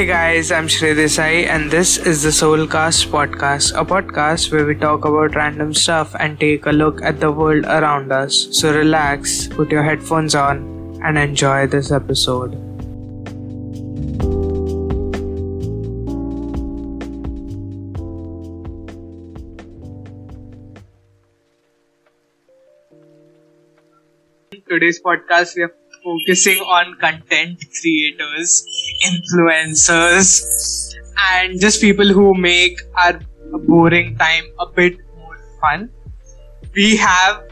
Hey guys, I'm Sridisai and this is the Soulcast Podcast, a podcast where we talk about random stuff and take a look at the world around us. So relax, put your headphones on and enjoy this episode. In today's podcast, we have focusing on content creators, influencers, and just people who make our boring time a bit more fun. We have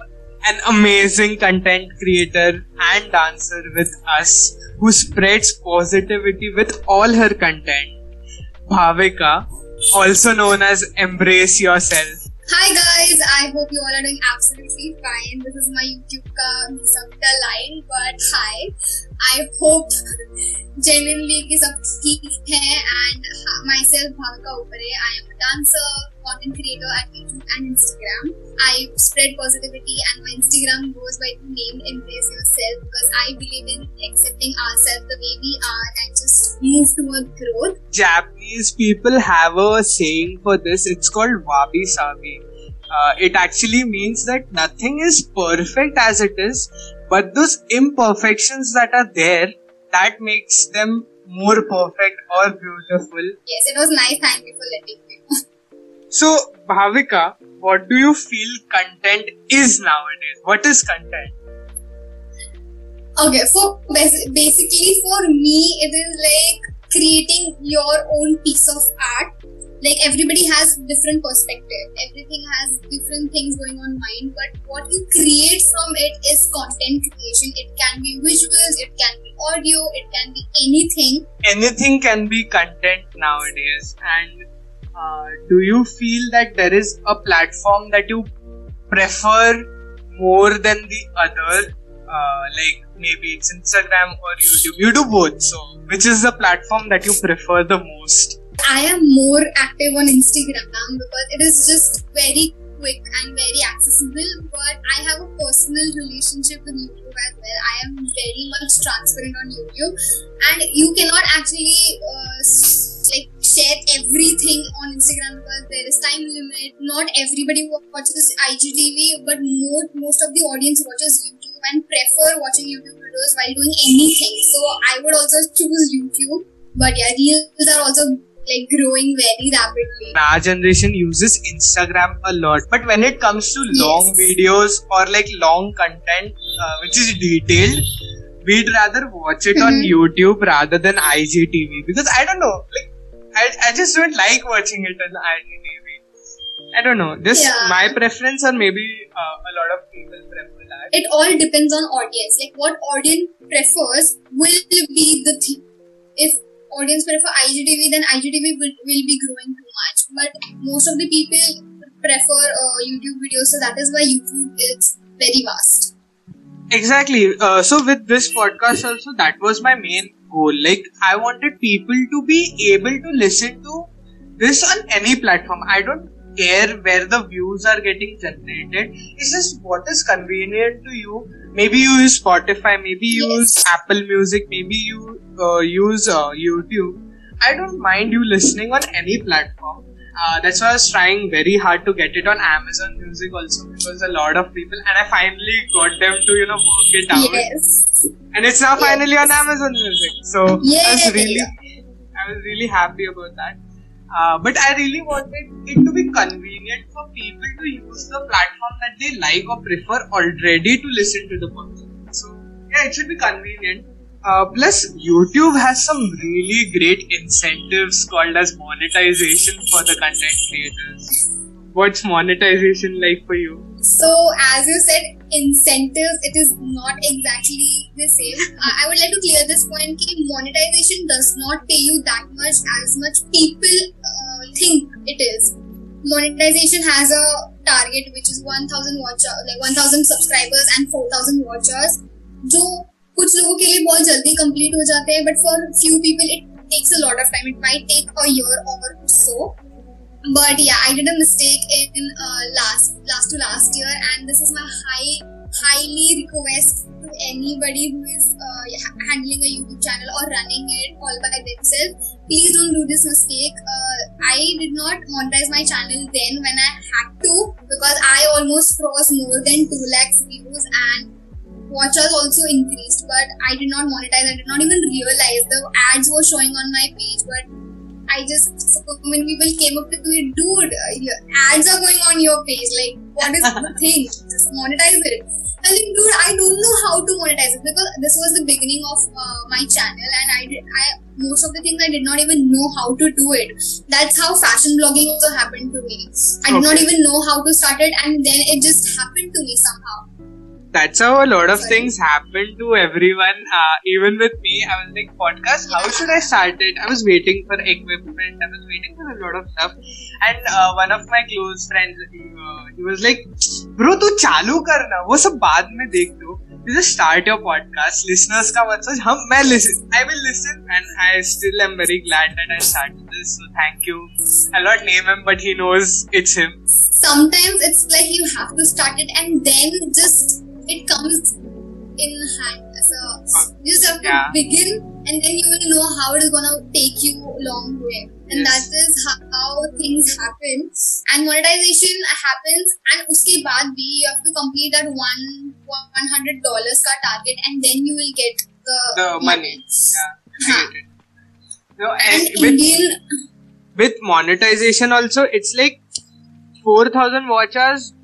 an amazing content creator and dancer with us who spreads positivity with all her content. Bhavika, also known as Embrace Yourself. Hi guys, I hope you all are doing absolutely fine. This is my YouTube ka line, but hi. I hope genuinely ki sab theek hai and myself Bhavika Upare. I am a dancer, content creator at YouTube and Instagram. I spread positivity and my Instagram goes by the name Embrace Yourself because I believe in accepting ourselves the way we are and just move toward growth. Japanese people have a saying for this. It's called Wabi Sabi. It actually means that nothing is perfect as it is, but those imperfections that are there, that makes them more perfect or beautiful. Yes, it was nice. Thank you for letting me know. So, Bhavika, what do you feel content is nowadays? What is content? Okay, so basically for me, it is like creating your own piece of art. Like everybody has different perspective, everything has different things going on mind, but what you create from it is content creation. It can be visuals, it can be audio, it can be anything. Anything can be content nowadays. And do you feel that there is a platform that you prefer more than the other? Like maybe it's Instagram or YouTube. You do both, so which is the platform that you prefer the most? I am more active on Instagram because it is just very quick and very accessible, but I have a personal relationship with YouTube as well. I am very much transparent on YouTube and you cannot actually share everything on Instagram because there is time limit. Not everybody watches IGTV, but most of the audience watches YouTube and prefer watching YouTube videos while doing anything. So I would also choose YouTube. But yeah, Reels are also growing very rapidly. Our generation uses Instagram a lot. But when it comes to long videos or long content, which is detailed, we'd rather watch it on YouTube rather than IGTV. Because I don't know, I just don't like watching it on IGTV. I don't know, this my preference, or maybe a lot of people prefer that. It all depends on audience. What audience prefers will be the thing. If audience prefer IGTV, then IGTV will be growing too much. But most of the people prefer YouTube videos, so that is why YouTube is very vast. Exactly. So with this podcast also, that was my main goal. I wanted people to be able to listen to this on any platform. I don't care where the views are getting generated. It's just what is convenient to you. Maybe you use Spotify, maybe you use Apple Music, maybe you use YouTube. I don't mind you listening on any platform. That's why I was trying very hard to get it on Amazon Music also, because a lot of people, and I finally got them to work it out. Yes. And it's now finally on Amazon Music. So I was really happy about that. But I really wanted it to be convenient for people to use the platform that they like or prefer already to listen to the podcast. So it should be convenient. Plus, YouTube has some really great incentives called as monetization for the content creators. What's monetization like for you? So, as you said, incentives, it is not exactly the same. I would like to clear this point that monetization does not pay you that much as much people think it is. Monetization has a target which is 1,000 watchers, 1,000 subscribers and 4,000 watchers. जो कुछ लोगों के लिए बहुत जल्दी complete हो जाते हैं, but for few people it takes a lot of time. It might take a year or so. But yeah, I did a mistake in last year, and this is my highly request to anybody who is handling a YouTube channel or running it all by themselves. please don't do this mistake. I did not monetize my channel then when I had to, because I almost crossed more than 2 lakhs views and watchers also increased, but I did not monetize. I did not even realize the ads were showing on my page, but I just, so when people came up to me, dude, your ads are going on your page, like, what is the thing? Just monetize it. I think, dude, I don't know how to monetize it, because this was the beginning of my channel, and most of the things I did not even know how to do it. That's how fashion blogging also happened to me. I did not even know how to start it, and then it just happened to me somehow. That's how a lot of things happen to everyone. Even with me, I was like, podcast, how should I start it? I was waiting for equipment, I was waiting for a lot of stuff. And one of my close friends, he was like, bro, tu chalu karna, wo sab baad mein dekh do. You just start your podcast. Listeners ka mat soch, I will listen, and I still am very glad that I started this. So thank you. I'll not name him, but he knows it's him. Sometimes it's like you have to start it, and then just it comes in hand. So you just have to begin, and then you will know how it is going to take you long way. And that is how things happen. And monetization happens, and uske baad bhi you have to complete that $100 ka target, and then you will get the money. No, and with monetization also, it's like 4,000 watchers.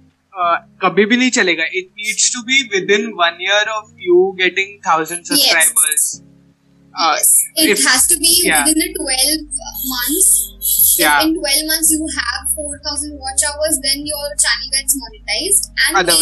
कभी भी नहीं चलेगा. It needs to be within 1 year of you getting 1,000 subscribers. Yes. It has to be within the 12 months. Yeah. If in 12 months you have 4,000 watch hours, then your channel gets monetized. And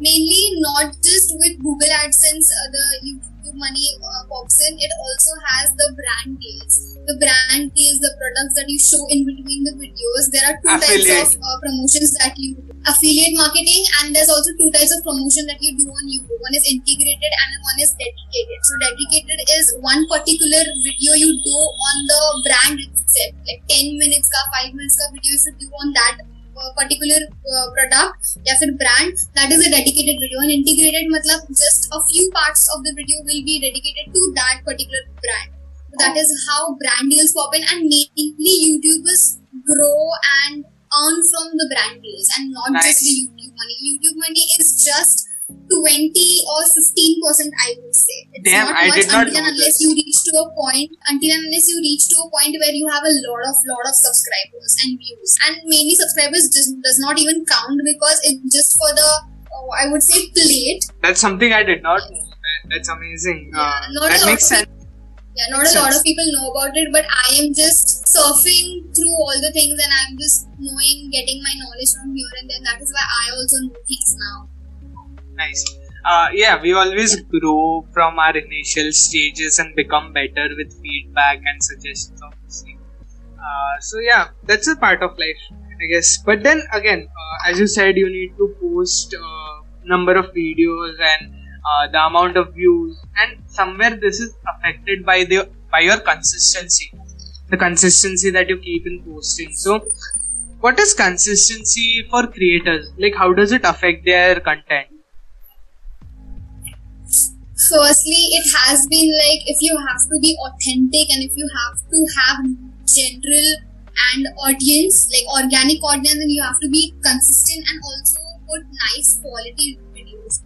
mainly not just with Google AdSense, the YouTube money pops in. It also has the brand deals. The brand deals, the products that you show in between the videos. There are two types of promotions that you do. Affiliate marketing, and there's also 2 types of promotion that you do on YouTube. One is integrated and one is dedicated. So dedicated is one particular video you do on the brand itself. Like 10 minutes ka, 5 minutes ka video you do on that particular product या फिर brand, that is a dedicated video. And integrated मतलब just a few parts of the video will be dedicated to that particular brand. So that is how brand deals pop in, and mainly YouTubers grow and earn from the brand deals and not just the YouTube money. YouTube money is just 20 or 15%, I would say. It's until and unless you reach to a point where you have a lot of subscribers and views. And mainly subscribers just does not even count, because it's just for the, I would say, plate. That's something I did not know. That's amazing. That makes sense. Yeah, not a lot of people know about it, but I am just surfing through all the things, and I'm just knowing, getting my knowledge from here and then. That is why I also know things now. Nice. We always grow from our initial stages and become better with feedback and suggestions, obviously. That's a part of life, I guess. But then again, as you said, you need to post number of videos and the amount of views, and somewhere this is affected by your consistency, the consistency that you keep in posting. So what is consistency for creators? Like, how does it affect their content? Firstly, it has been like, if you have to be authentic and if you have to have general and audience, like organic audience, then you have to be consistent and also put nice quality videos.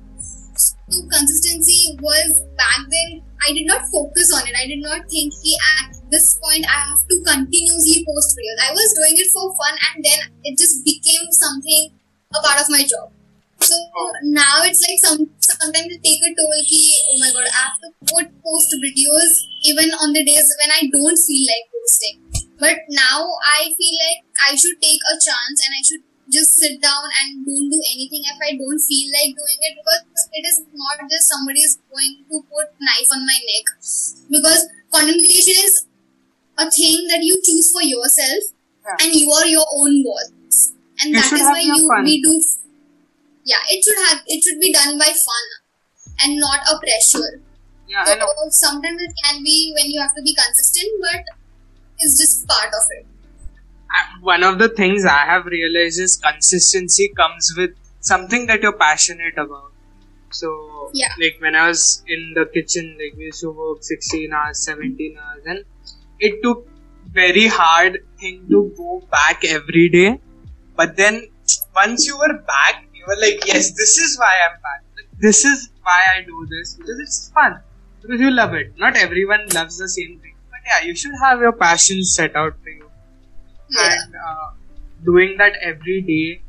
So consistency was back then, I did not focus on it. I did not think at this point I have to continuously post videos. I was doing it for fun, and then it just became something, a part of my job. So now it's like sometimes it take a toll ki, oh my god, I have to post videos even on the days when I don't feel like posting. But now I feel like I should take a chance, and I should just sit down and don't do anything if I don't feel like doing it, because it is not just somebody is going to put knife on my neck. Because content creation is a thing that you choose for yourself, and you are your own boss. And that is why we do. Yeah, it should be done by fun and not a pressure. Yeah, so I know. Sometimes it can be when you have to be consistent, but it's just part of it. One of the things I have realized is consistency comes with something that you're passionate about. So, like when I was in the kitchen, like we used to work 16 hours, 17 hours, and it took very hard thing to go back every day. But then once you were back, you were like, yes, this is why I'm back. This is why I do this, because it's fun. Because you love it. Not everyone loves the same thing. But yeah, you should have your passion set out for you. Yeah. And doing that every day,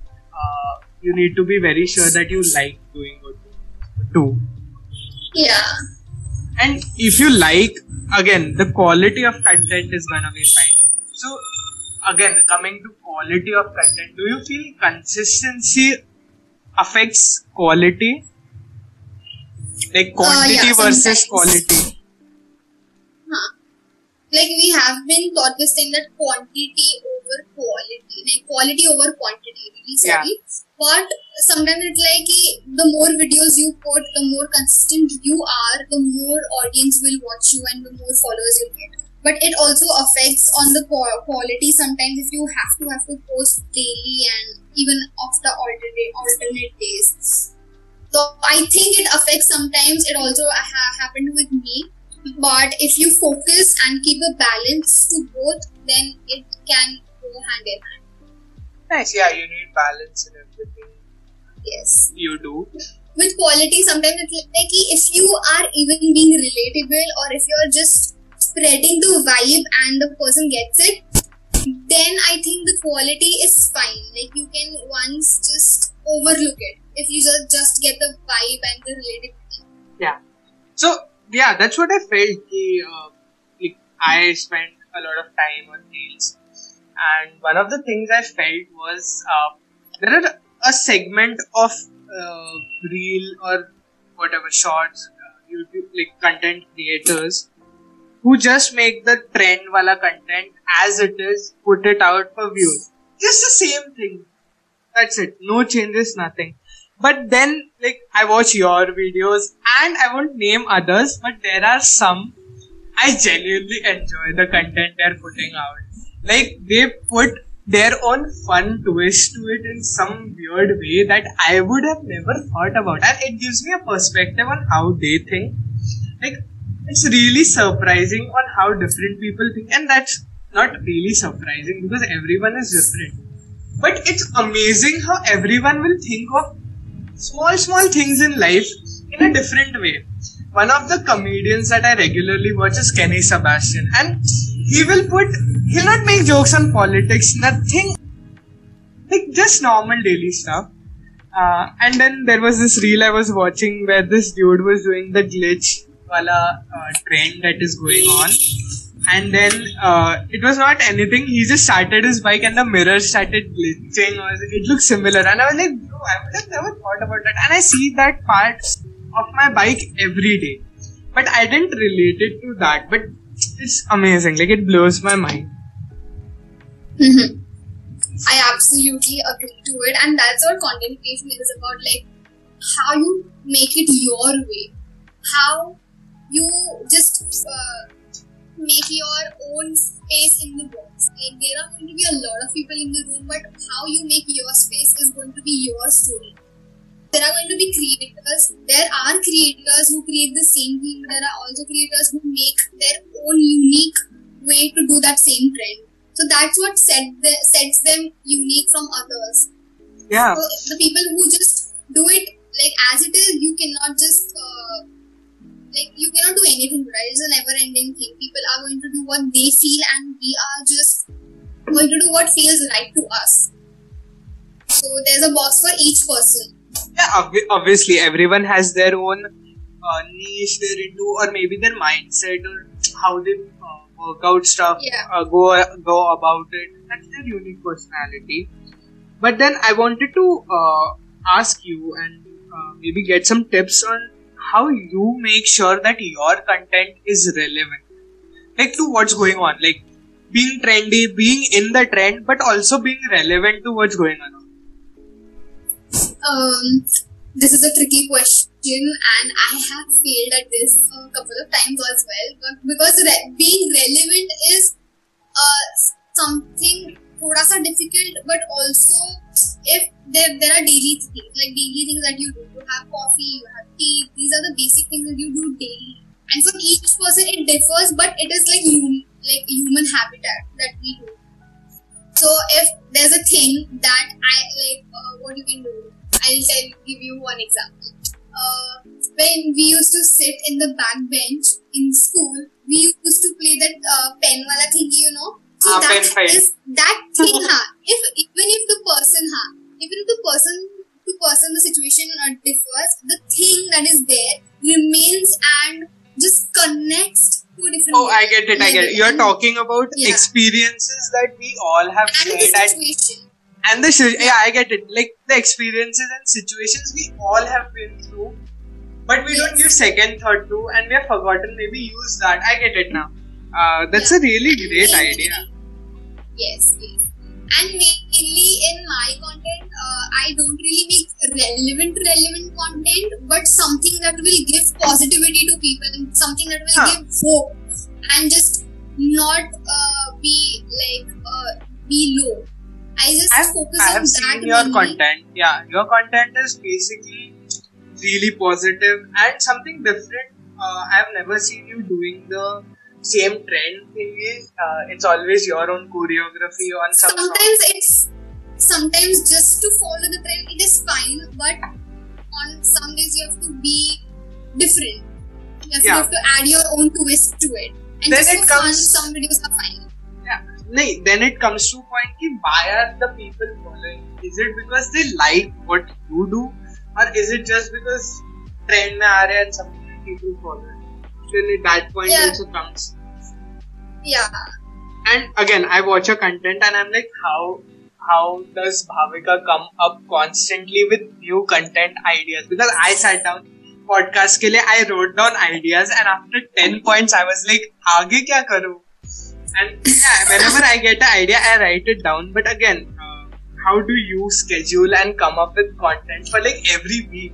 you need to be very sure that you like doing what you do. Yeah. And if you like, again, the quality of content is gonna be fine. So, again, coming to quality of content, do you feel consistency affects quality? Like quantity versus quality. Huh. Like we have been taught this thing that quantity over quality. Like quality over quantity. Really sorry. Yeah. But sometimes it's like the more videos you put, the more consistent you are, the more audience will watch you and the more followers you get. But it also affects on the quality sometimes if you have to post daily and even after alternate days. So I think it affects sometimes. It also happened with me. But if you focus and keep a balance to both, then it can go hand in hand. Nice. Yeah, you need balance in everything. Yes. You do. With quality, sometimes it's like if you are even being relatable or if you're just spreading the vibe and the person gets it, then I think the quality is fine. Like you can once just overlook it. If you just get the vibe and the relatability. Yeah. So, yeah, that's what I felt. Like I spent a lot of time on reels. And one of the things I felt was there are a segment of reel or whatever shorts, YouTube, like content creators who just make the trend wala content as it is, put it out for views. Just the same thing. That's it. No changes, nothing. But then, like, I watch your videos and I won't name others, but there are some I genuinely enjoy the content they're putting out. Like, they put their own fun twist to it in some weird way that I would have never thought about. And it gives me a perspective on how they think. Like, it's really surprising on how different people think. And that's not really surprising because everyone is different. But it's amazing how everyone will think of small things in life in a different way. One of the comedians that I regularly watch is Kenny Sebastian, and he'll not make jokes on politics, nothing, like just normal daily stuff. And then there was this reel I was watching where this dude was doing the glitch wala trend that is going on. And then it was not anything. He just started his bike and the mirror started glitching. It looked similar. And I was like, bro, I would have never thought about that. And I see that part of my bike every day. But I didn't relate it to that. But it's amazing. Like, it blows my mind. Mm-hmm. I absolutely agree to it. And that's what content creation is about. Like, how you make it your way. How you just... make your own space in the box. Like, there are going to be a lot of people in the room, but how you make your space is going to be your story. There are going to be creators. There are creators who create the same thing. There are also creators who make their own unique way to do that same trend. So that's what sets them unique from others. Yeah. So the people who just do it like as it is, you cannot just... like, you cannot do anything, right? It's a never-ending thing. People are going to do what they feel and we are just going to do what feels right to us. So, there's a box for each person. Yeah, obviously, everyone has their own niche they're into, or maybe their mindset or how they work out stuff, go about it. That's their unique personality. But then, I wanted to ask you and maybe get some tips on how you make sure that your content is relevant, like to what's going on, like being trendy, being in the trend, but also being relevant to what's going on. This is a tricky question and I have failed at this a couple of times as well, but because being relevant is something thoda sa difficult, but also if there are daily things that you do. You have coffee, you have tea. These are the basic things that you do daily. And for each person it differs, but it is like like a human habitat that we do. So if there's a thing that I like, what you can do, I'll give you one example. When we used to sit in the back bench in school, we used to play that pen wala thingy, you know. So Even if the person the situation differs, the thing that is there remains and just connects to different. Oh, I get it. You're talking about experiences that we all have shared. And the situation. I get it. Like the experiences and situations we all have been through, but we don't give second thought to, and we have forgotten. Maybe use that. I get it now. That's a really great idea. Yes. And mainly in my content, I don't really make relevant content, but something that will give positivity to people, and something that will give hope, and just not be low. I have seen your content. Yeah, your content is basically really positive and something different. I have never seen you doing the same trend thing. It's always your own choreography on some songs. Sometimes just to follow the trend, it is fine, but on some days you have to be different. You have to add your own twist to it. And then just for fun, some videos are fine. Yeah. Then it comes to point ki why are the people following? Is it because they like what you do, or is it just because trend mein aa raha hai and some people follow it? At that point also comes. Yeah. And again, I watch your content and I'm like, how does Bhavika come up constantly with new content ideas? Because I sat down podcast ke liye, I wrote down ideas, and after 10 points I was like, aage kya karu? And whenever I get an idea, I write it down. But again, how do you schedule and come up with content for like every week?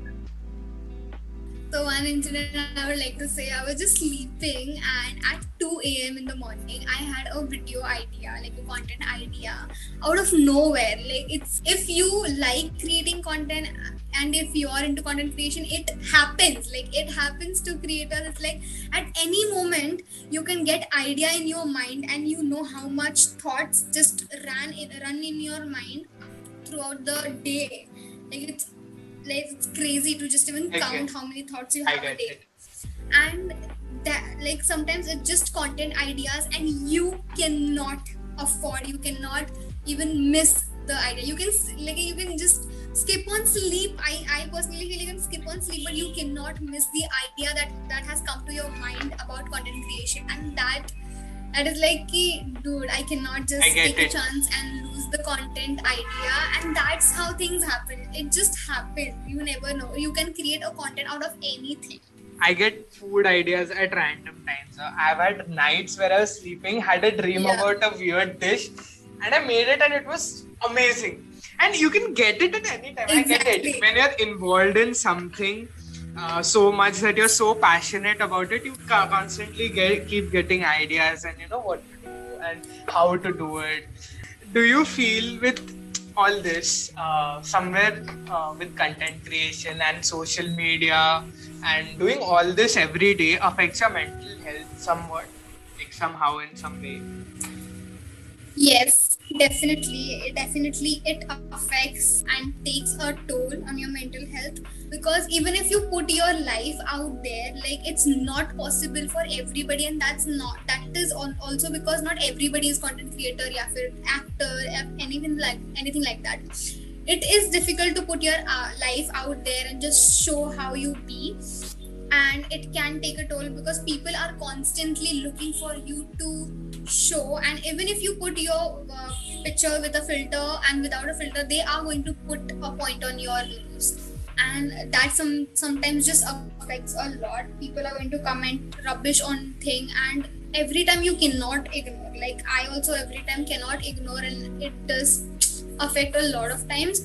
So one incident I would like to say, I was just sleeping, and at 2 a.m. in the morning, I had a video idea, like a content idea, out of nowhere. Like, it's, if you like creating content and if you are into content creation, it happens. Like, it happens to creators. It's like at any moment you can get idea in your mind, and you know how much thoughts just run in your mind throughout the day. Like, it's crazy to just even count how many thoughts you have a day. And that, like, sometimes it's just content ideas, and you cannot even miss the idea. You can just skip on sleep. I personally feel you can skip on sleep, but you cannot miss the idea that has come to your mind about content creation. And that is like, dude, I cannot just take a chance and lose the content idea. And that's how things happen. It just happens. You never know. You can create a content out of anything. I get food ideas at random times. I've had nights where I was sleeping, had a dream about a weird dish, and I made it, and it was amazing. And you can get it at any time. Exactly. I get it. When you're involved in something so much that you're so passionate about it, you constantly keep getting ideas, and you know what to do and how to do it. Do you feel with all this with content creation and social media and doing all this every day affects your mental health somewhat, like somehow in some way? Yes, definitely it affects and takes a toll on your mental health, because even if you put your life out there, like, it's not possible for everybody, and that is also because not everybody is content creator, actor, anything like that. It is difficult to put your life out there and just show how you be, and it can take a toll because people are constantly looking for you to show. And even if you put your picture with a filter and without a filter, they are going to put a point on your lips, and that sometimes just affects a lot. People are going to comment rubbish on thing, and every time you cannot ignore. Like, I also every time cannot ignore, and it does affect a lot of times,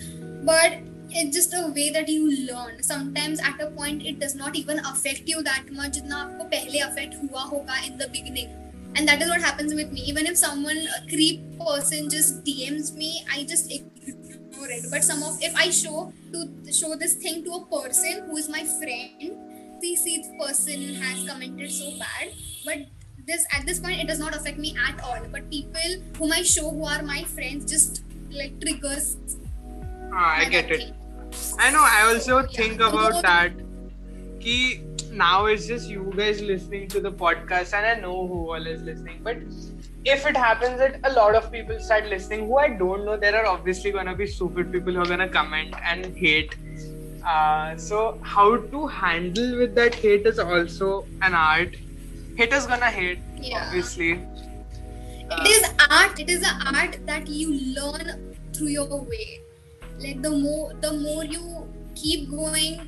but it's just a way that you learn. Sometimes at a point it does not even affect you that much jitna aapko pehle affect hua hoga in the beginning, and that is what happens with me. Even if a creep person just DMs me, I just ignore it. But if I show this thing to a person who is my friend, this person has commented so bad, but this at this point it does not affect me at all, but people whom I show, who are my friends, just like triggers. I get it. I know. I also think about that. Ki now it's just you guys listening to the podcast, and I know who all is listening. But if it happens that a lot of people start listening who I don't know, there are obviously gonna be stupid people who are gonna comment and hate. So how to handle with that hate is also an art. Haters gonna hate, obviously. It is art. It is an art that you learn through your way. Like the more you keep going,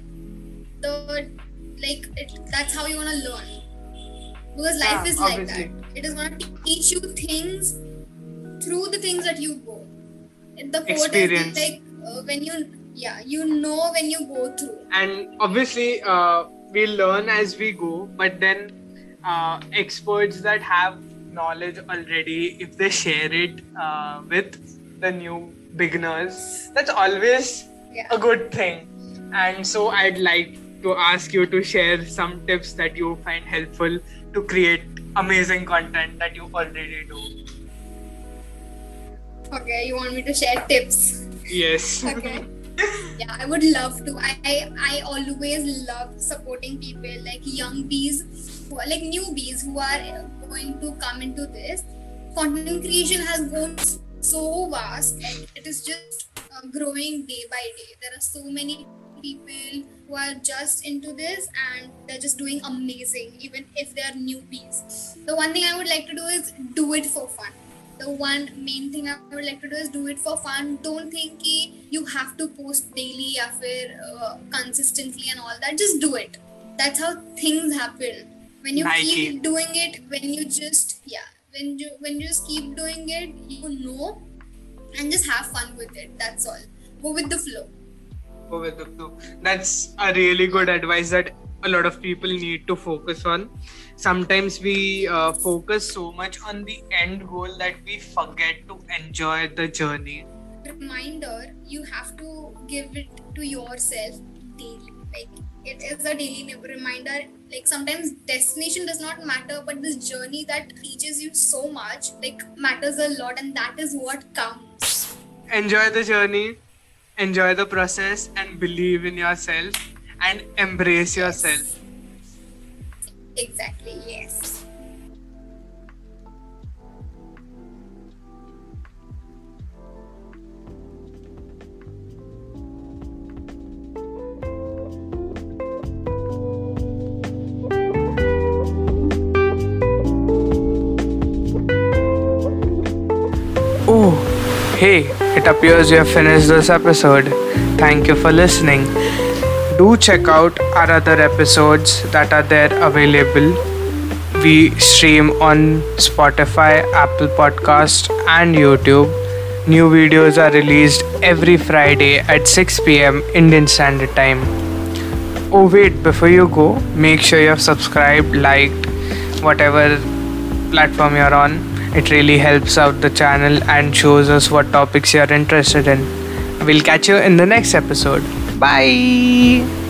that's how you're gonna learn. Because life is obviously like that. It is gonna teach you things through the things that you go. The experience. Like when you go through. And obviously, we learn as we go. But then, experts that have knowledge already, if they share it with the new beginners, that's always a good thing. And so I'd like to ask you to share some tips that you find helpful to create amazing content that you already do. Okay, you want me to share tips? Yes. Okay. Yeah, I would love to. I always love supporting people like young bees, like newbies who are going to come into this. Content creation has grown so vast and it is just growing day by day. There are so many people who are just into this and they're just doing amazing, even if they're newbies. The one thing I would like to do is do it for fun. The one main thing I would like to do is do it for fun. Don't think you have to post daily or consistently and all that. Just do it. That's how things happen. When you keep doing it, when you just keep doing it, and just have fun with it. That's all. Go with the flow. That's a really good advice that a lot of people need to focus on. Sometimes we focus so much on the end goal that we forget to enjoy the journey. Reminder, you have to give it to yourself daily. Like it is a daily reminder. Like sometimes destination does not matter, but this journey that teaches you so much matters a lot, and that is what counts. Enjoy the journey. Enjoy the process and believe in yourself and embrace yourself. Exactly, yes. Oh, hey. It appears you have finished this episode. Thank you for listening. Do check out our other episodes that are there available. We stream on Spotify, Apple Podcast and YouTube. New videos are released every Friday at 6 p.m. Indian Standard Time. Oh wait, before you go, make sure you have subscribed, liked, whatever platform you're on. It really helps out the channel and shows us what topics you are interested in. We'll catch you in the next episode. Bye!